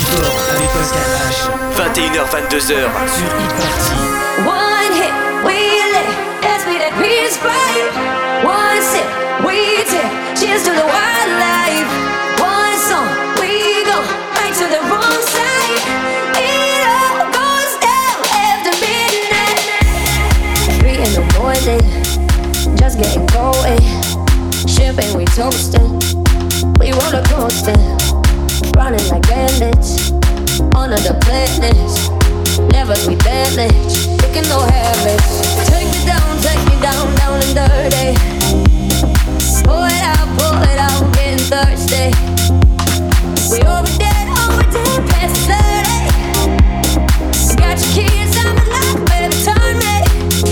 Fort avec Pascal Hache. 21h-22h sur Hit Party. One hit, we live, as we let me inspire. One sip, we tear, cheers to the wildlife. One song, we go, right to the wrong side. It all goes down after midnight. 3 a.m, just getting going. Champagne, we toasting, we roller coasting. Running like bandits on other planets. Never we damaged, picking no habits. Take me down, down and dirty. Pour it out, getting thirsty. We over dead, past 30. Got your keys, I'm alive, baby, turn me.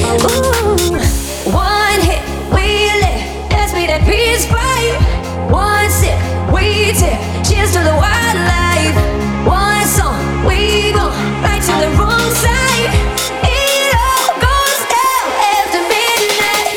Ooh, one hit, we lit. That's me, that peace fire. One sip, we tear. Cheers to the wildlife. One song, we go right to the wrong side. It all goes down after midnight.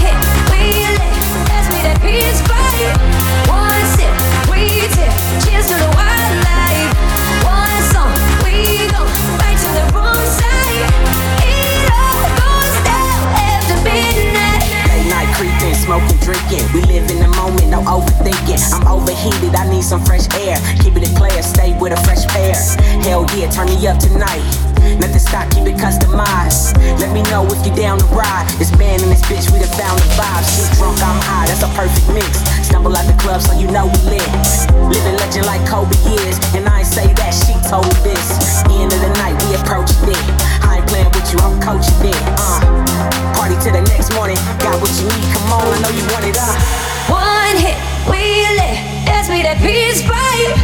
One hit, we lit. That's me, that peace fire. Cheers to the wildlife. One song, we go right to the wrong side. It all goes down after midnight. Late night creeping, smoking, drinking. We live in the moment, no overthinking. I'm overheated, I need some fresh air. Keep it a clear, stay with a fresh pair. Hell yeah, turn me up tonight. Nothing stock, keep it customized. Let me know if you down to ride. This man and this bitch, we done found the vibe. She's drunk, I'm high, that's a perfect mix. Stumble out the club so you know we lit. Living legend like Kobe is. And I ain't say that, she told this. End of the night, we approached it. I ain't playing with you, I'm coaching it. Party to the next morning. Got what you need, come on, I know you want it up. One hit, we lit. That's me, that peace vibe.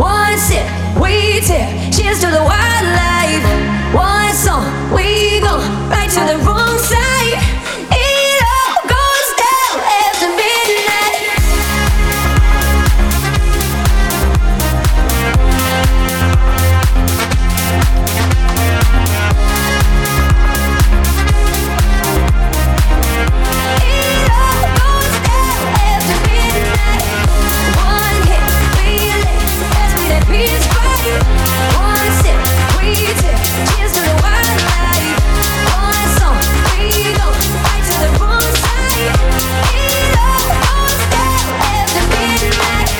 One sip, we tear. Cheers to the wildlife. One song, we go right to the wrong side. It all goes down after midnight. It all goes down after midnight. One hit, we lit. That's me, that peace fire. One sip, we tear. Cheers to the wildlife. One song, we go right to the wrong side. It all goes down after midnight.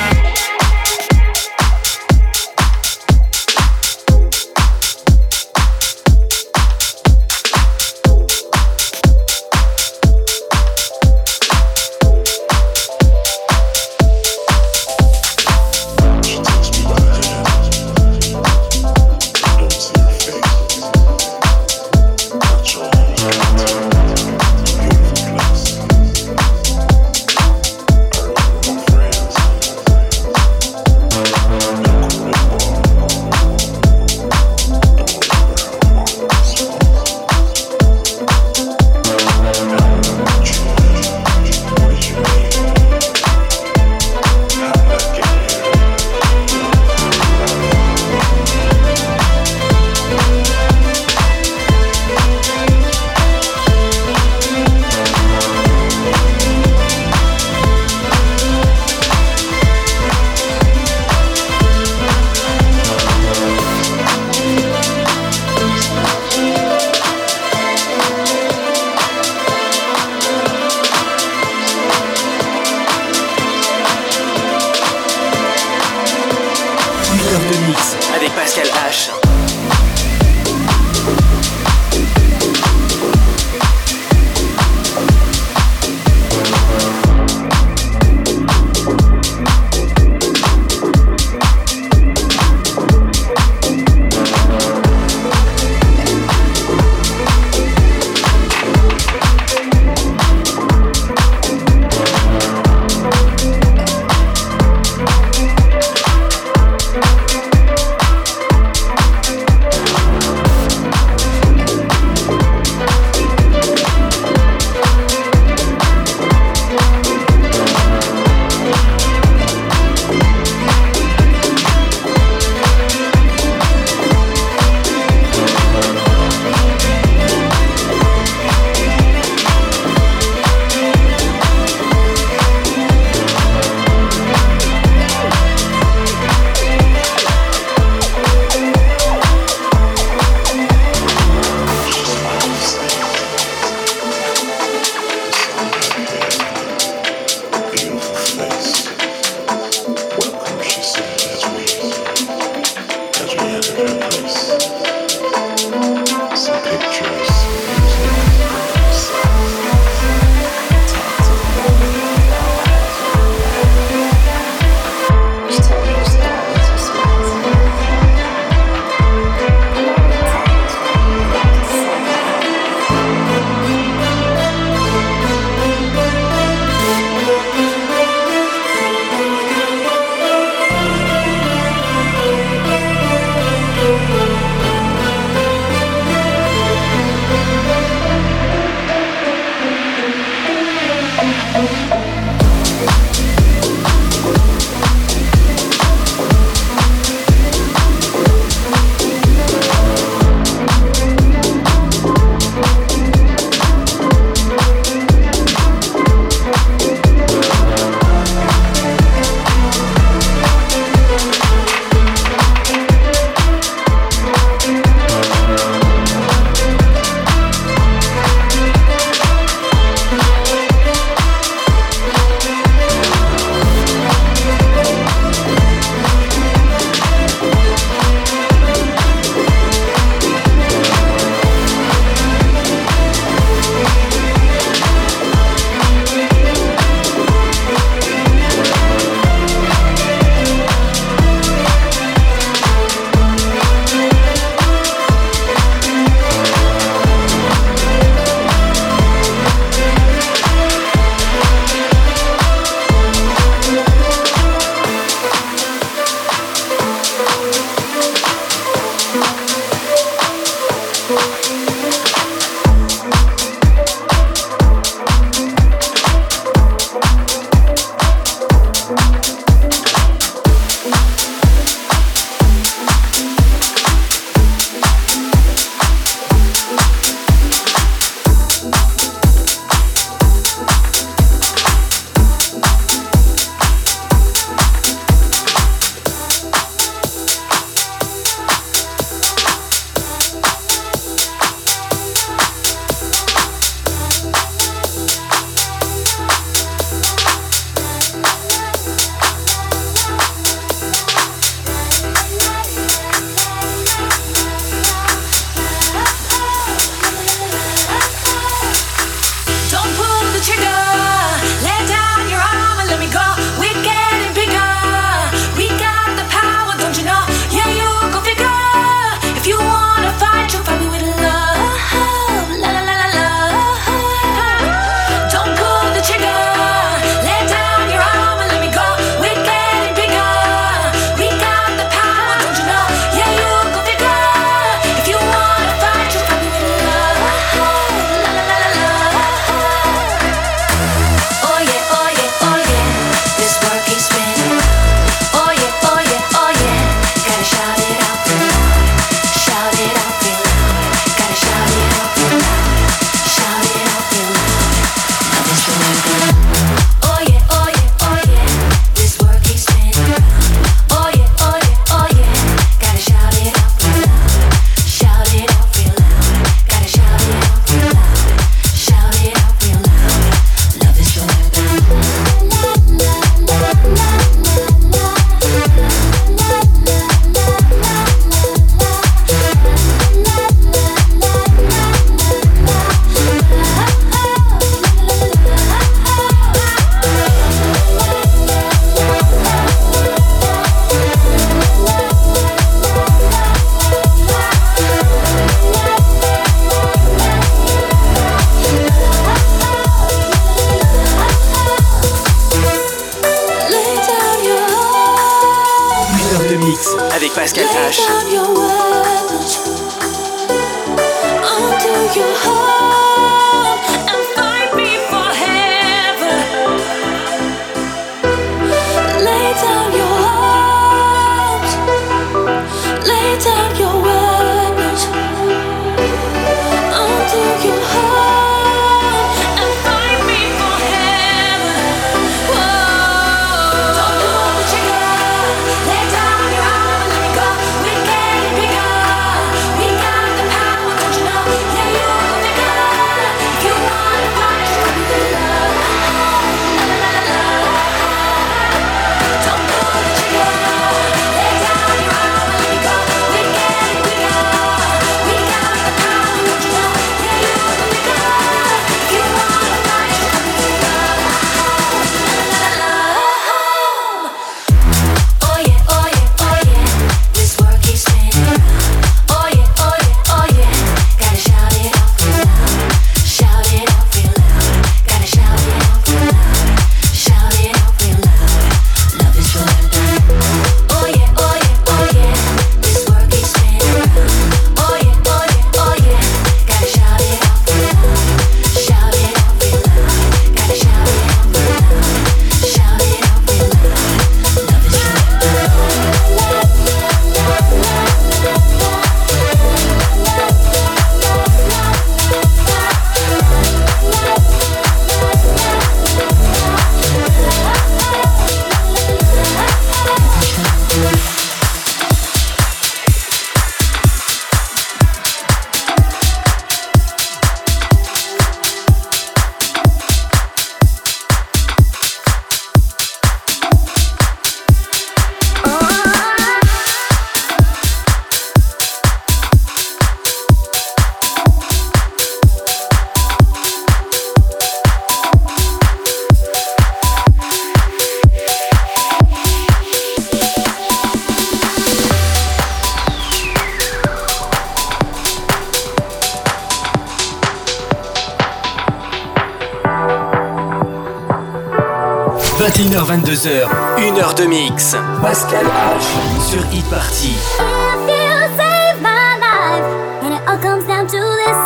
21h-22h, 1h de mix. Pascal Hache sur Hit Party. I feel save my life, and it all comes down to this.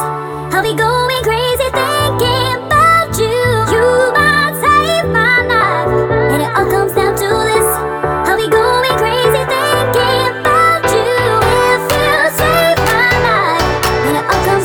I'll be going crazy thinking about you. You might save my life, and it all comes down to this. I'll be going crazy thinking about you. If you save my life, and it all comes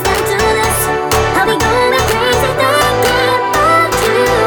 down to this. I'll be going crazy thinking about you.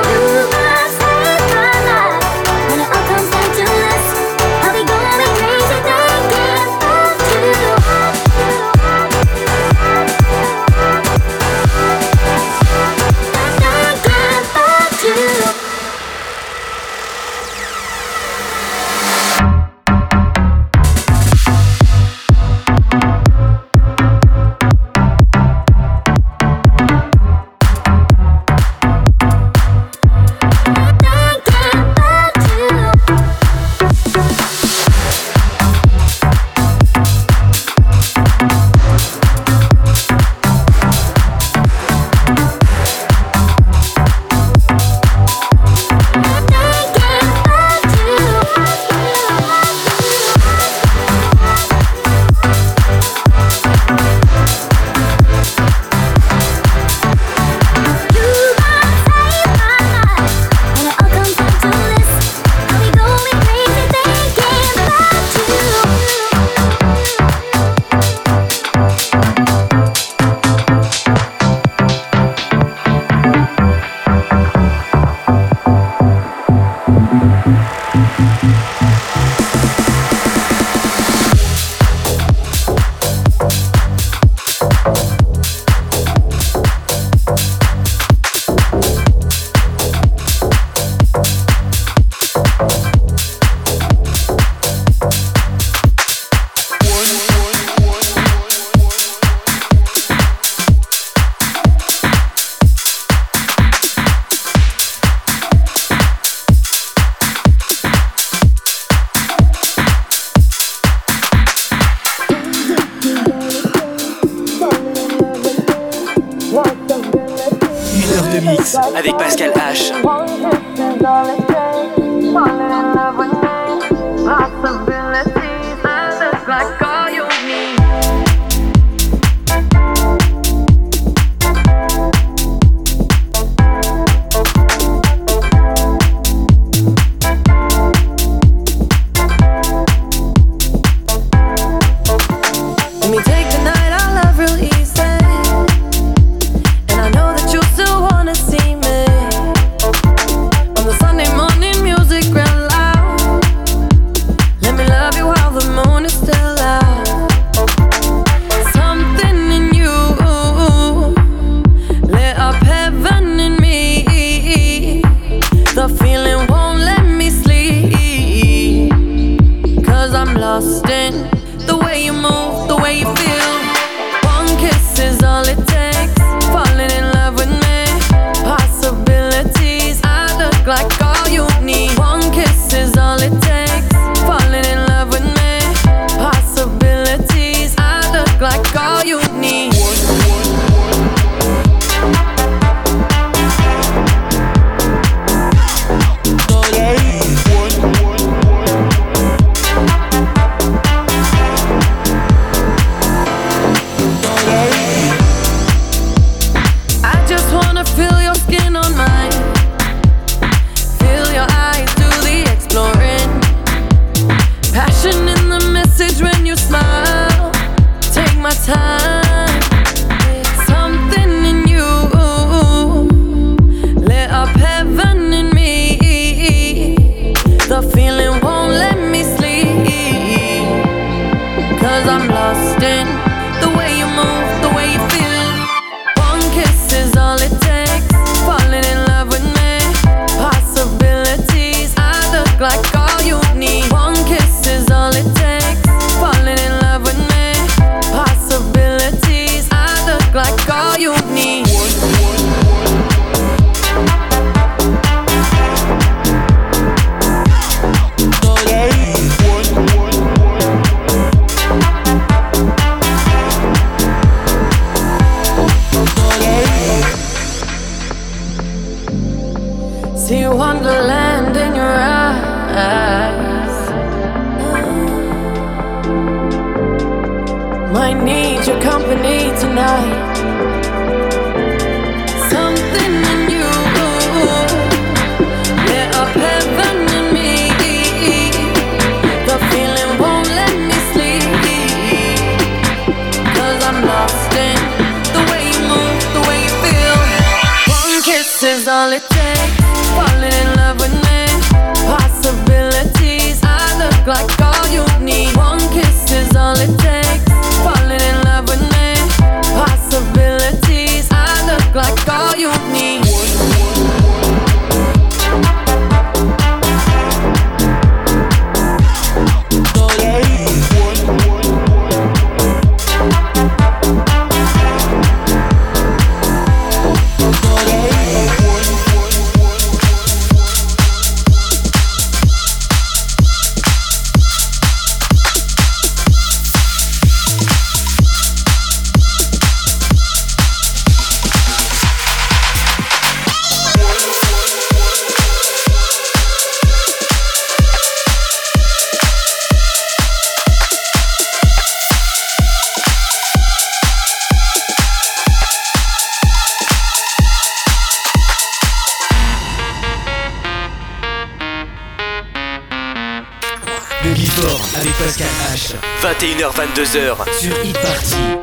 Avec Pascal Hache. Let me See wonderland in your eyes. Might need your company tonight. Is all it takes, falling in love with me, possibilities, I look like all you need. One kiss is all it takes, falling in love with me, possibilities, I look like all you need. Avec Pascal Hache, 21h-22h sur Hit Party.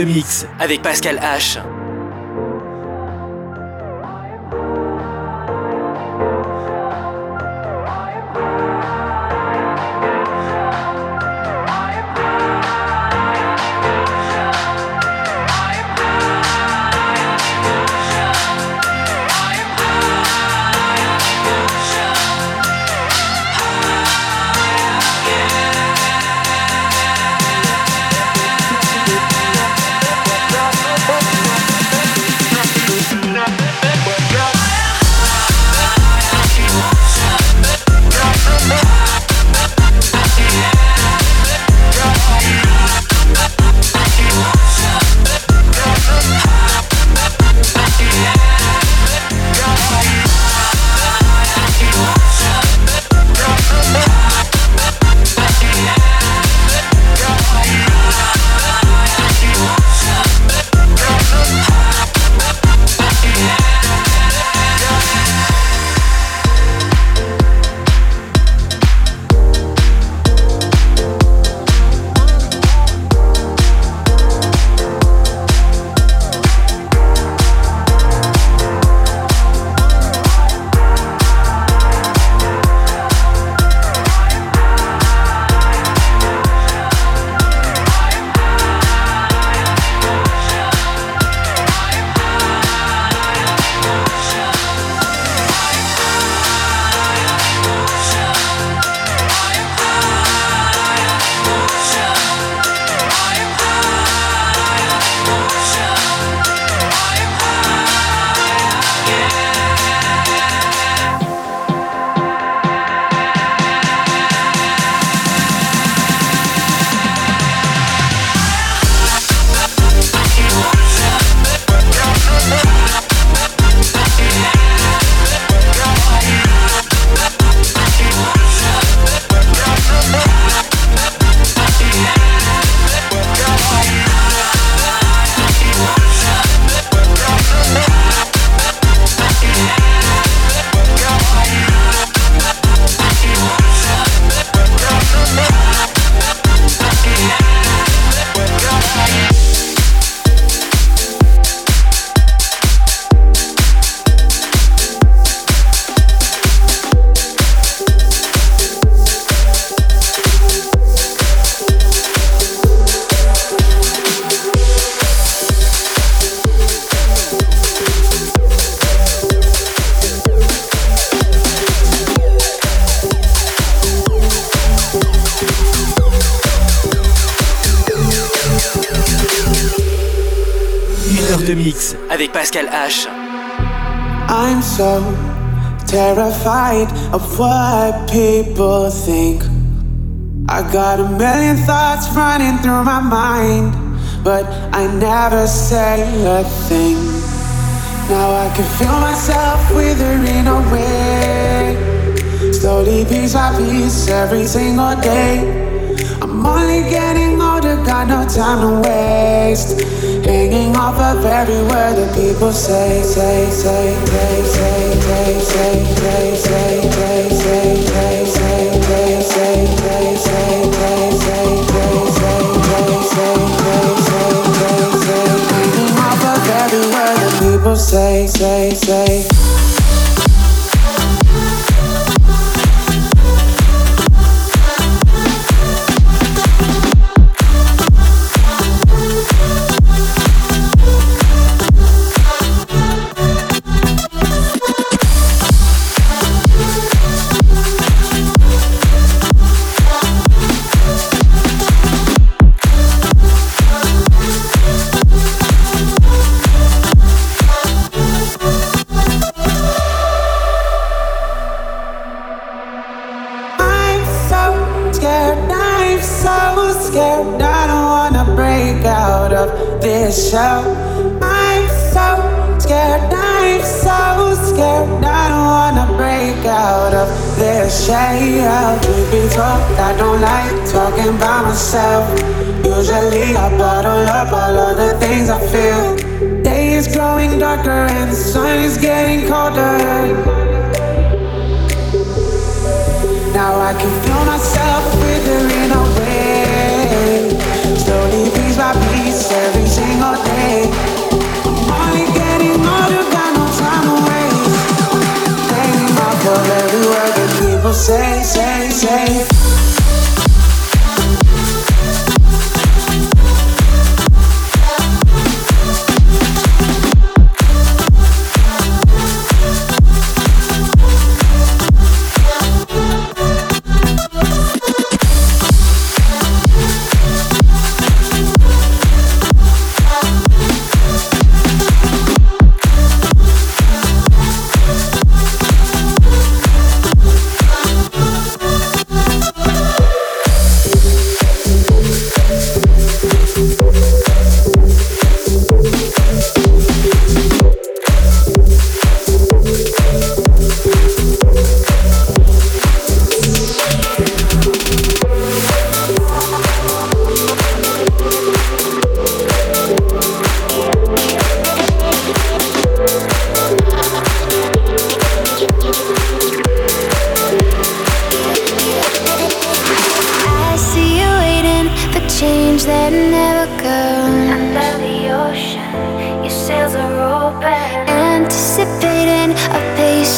de mix avec Pascal Hache. Avec Pascal Hache. I'm so terrified of what people think. I got a million thoughts running through my mind, but I never say a thing. Now I can feel myself withering away, slowly piece by piece every single day. I'm only getting older, got no time to waste. Hanging off of every word that people say, say, say, say, say, say, say, say, say, say, say, say, say, say, say, say, say, say, say, say. Hanging off of every word that people say, say, say. Usually I bottle up all of the things I feel. Day is growing darker and the sun is getting colder. Now I can feel myself withering away, slowly piece by piece every single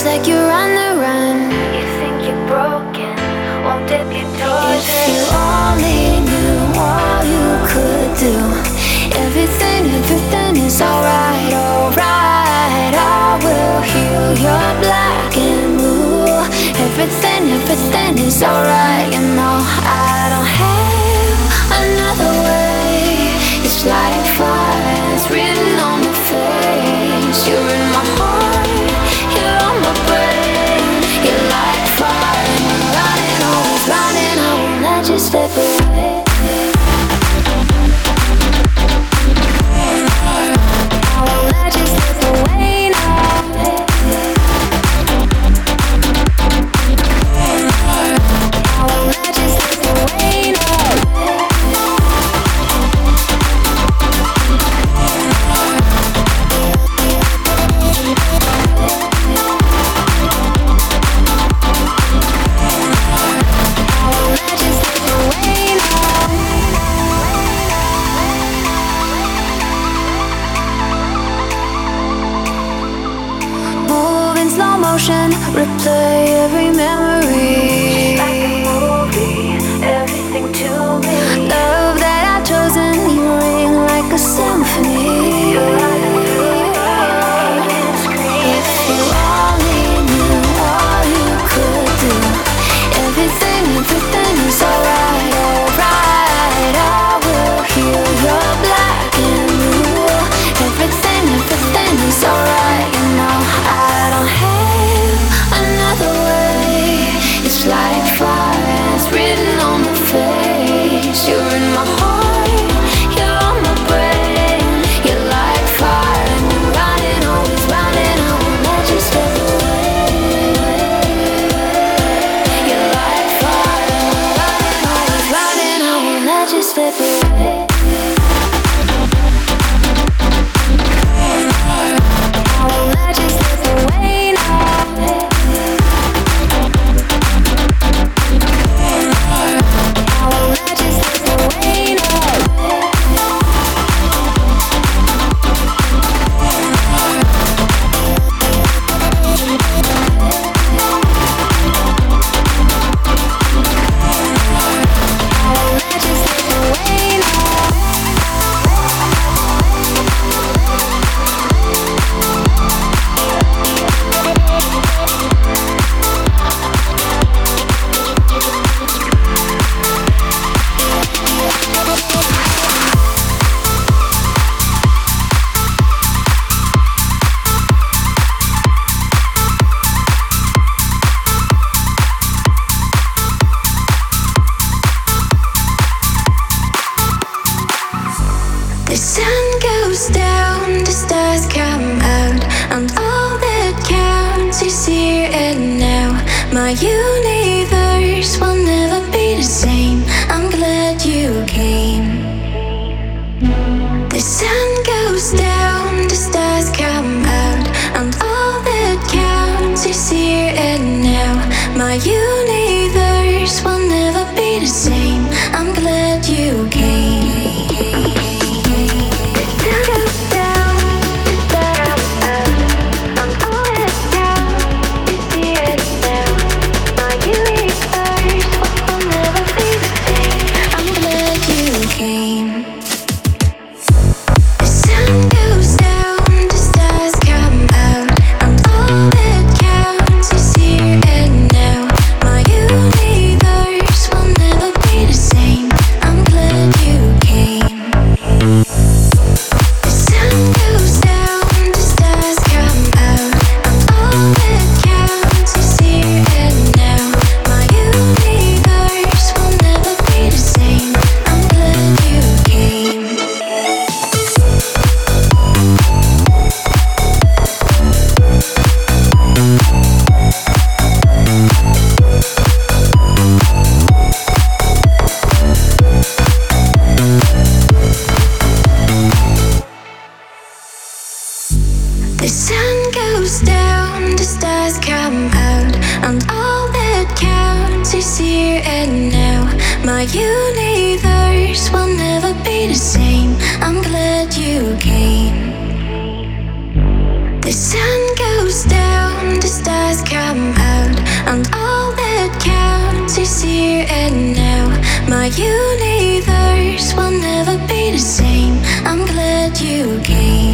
It's like you're on the run. You think you're broken, won't dip your toes in. If you only knew all you could do, everything is alright, alright. I will heal your black and blue. Everything is alright, you know. I don't have another way. It's like fire, it's written on my face. You're in my heart, you're on my brain. You're like fire, and I'm running, always running. I won't let you slip away. Replay every memory like a movie, everything to me. Love that I've chosen, you ring like a symphony. If you only knew all you could do, everything is alright, alright. I will heal your black and blue. Everything is alright, you know. I don't have like fire, it's written on my face. You're in my heart, you're on my brain. You're like fire, and you're running, always running. I won't let you slip away. You're like fire, and you're running, always running. I won't let you slip away. I won't let you slip away now. come out, and all that counts is here and now. My universe will never be the same. I'm glad you came.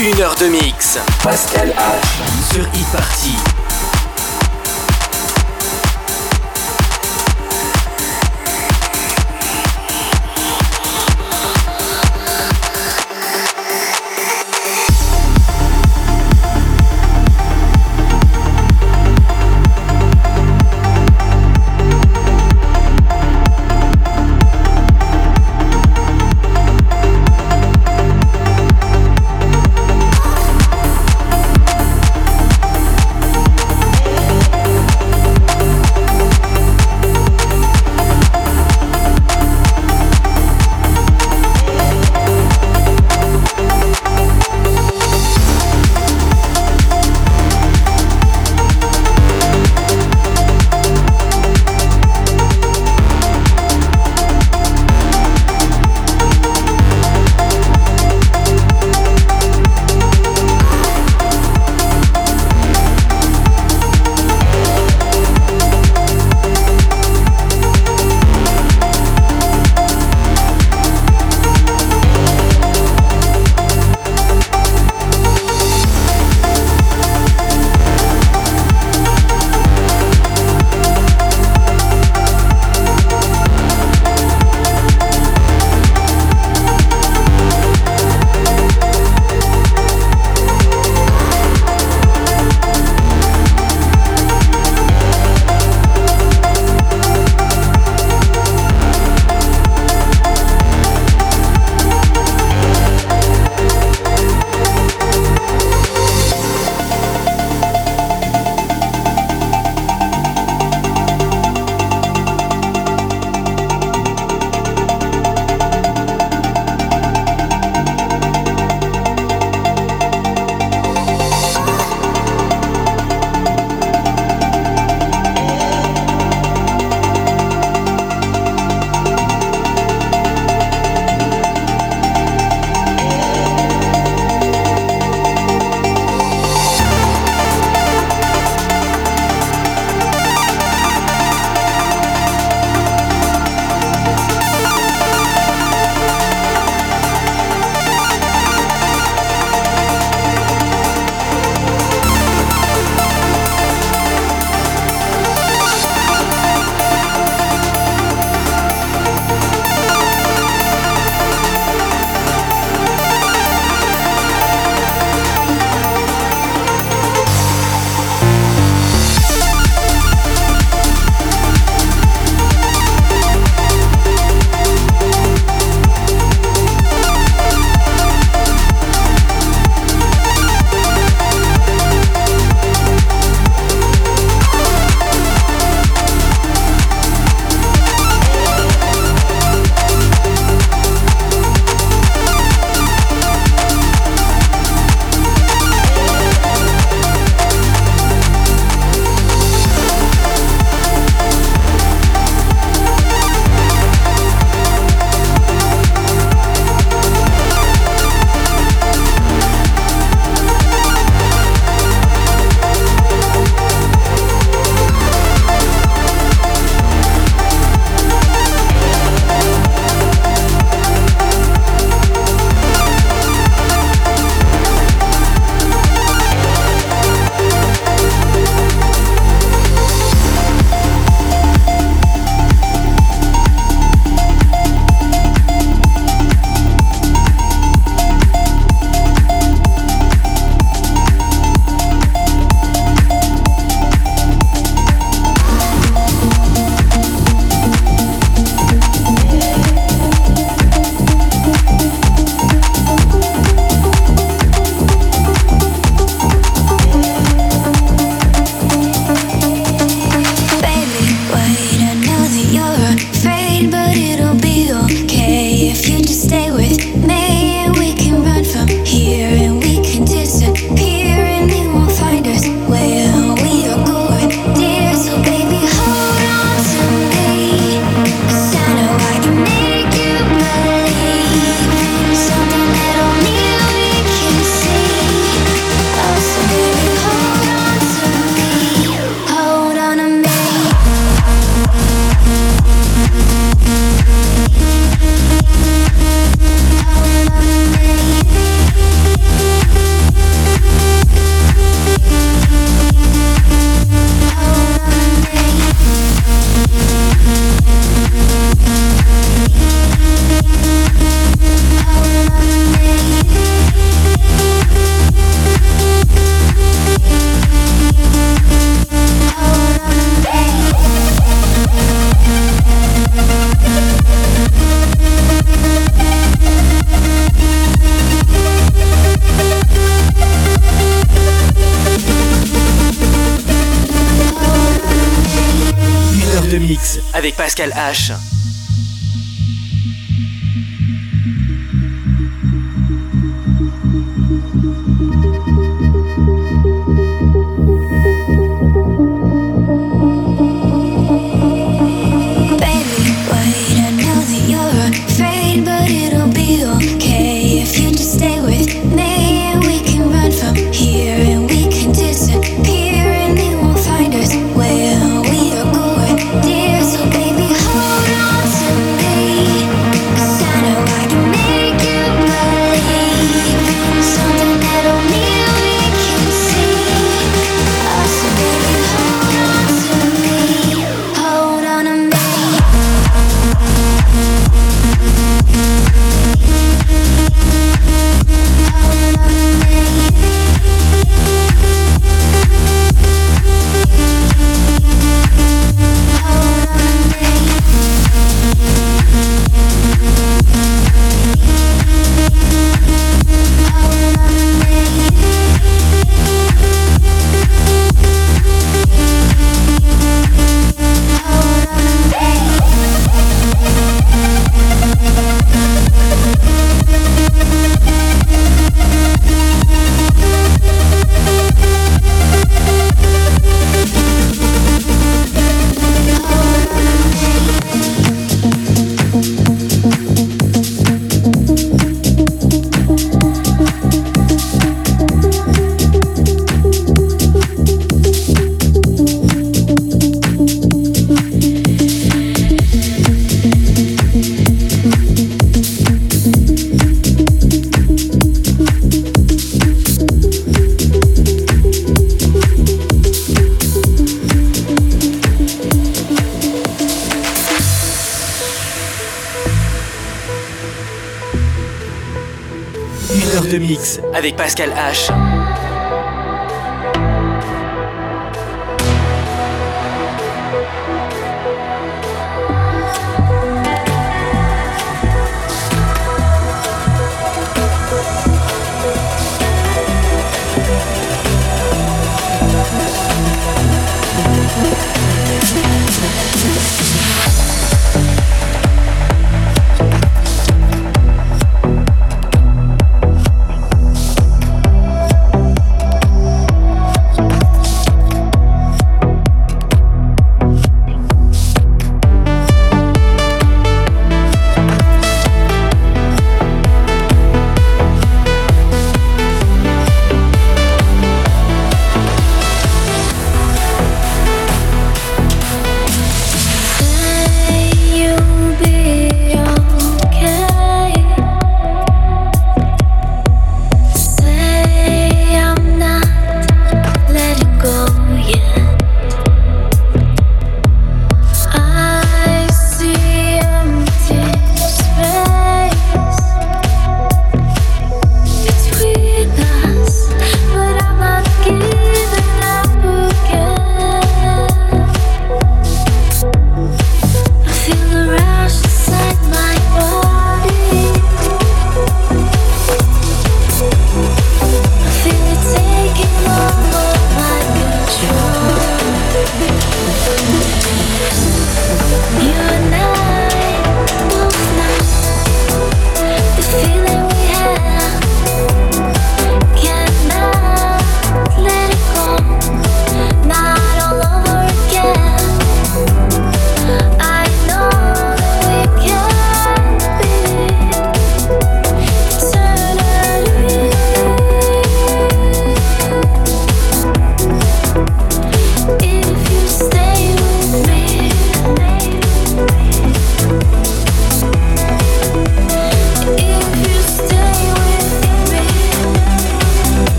Une heure de mix. Pascal Hache sur Hit Party. avec Pascal Hache. Avec Pascal Hache.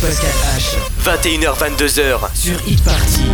Pascal Hache, 21h-22h sur Hit Party.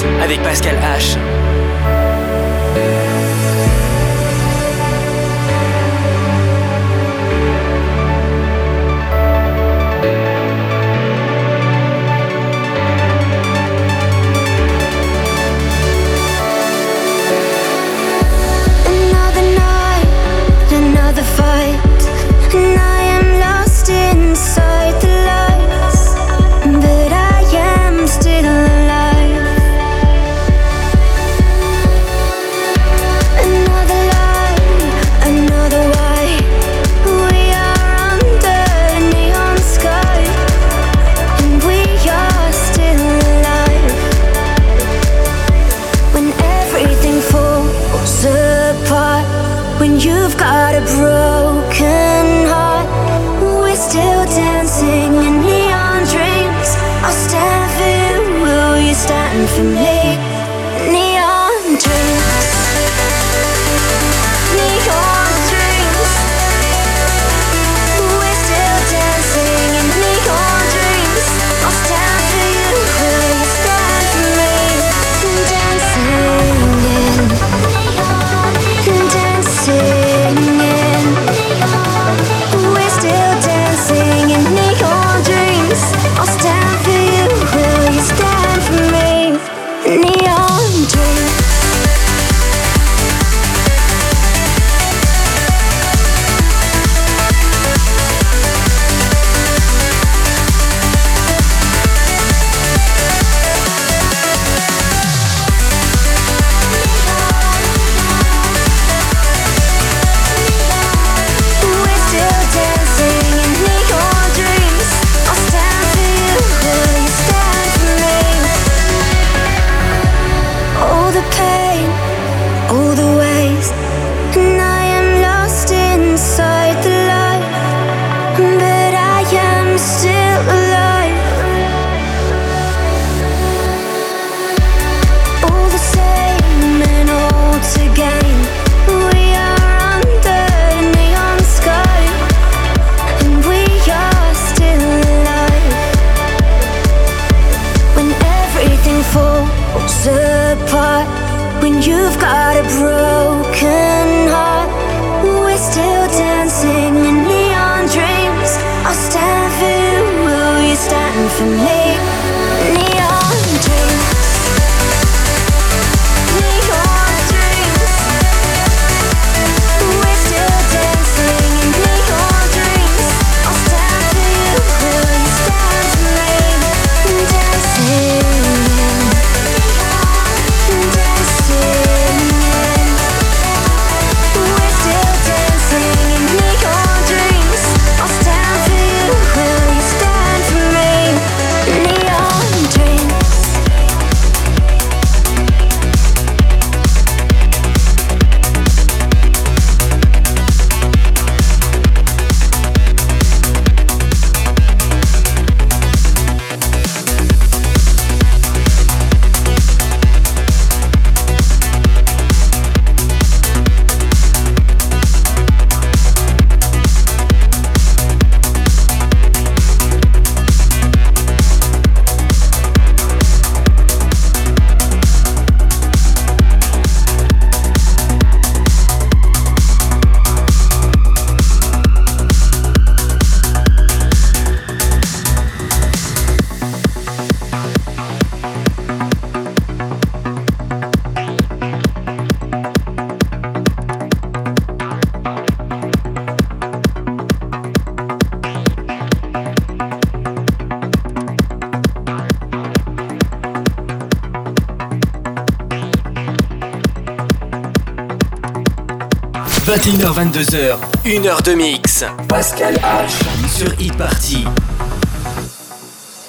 Mix avec Pascal Hache. Heure 22h, 1 heure de mix. Pascal Hache sur Hit Party.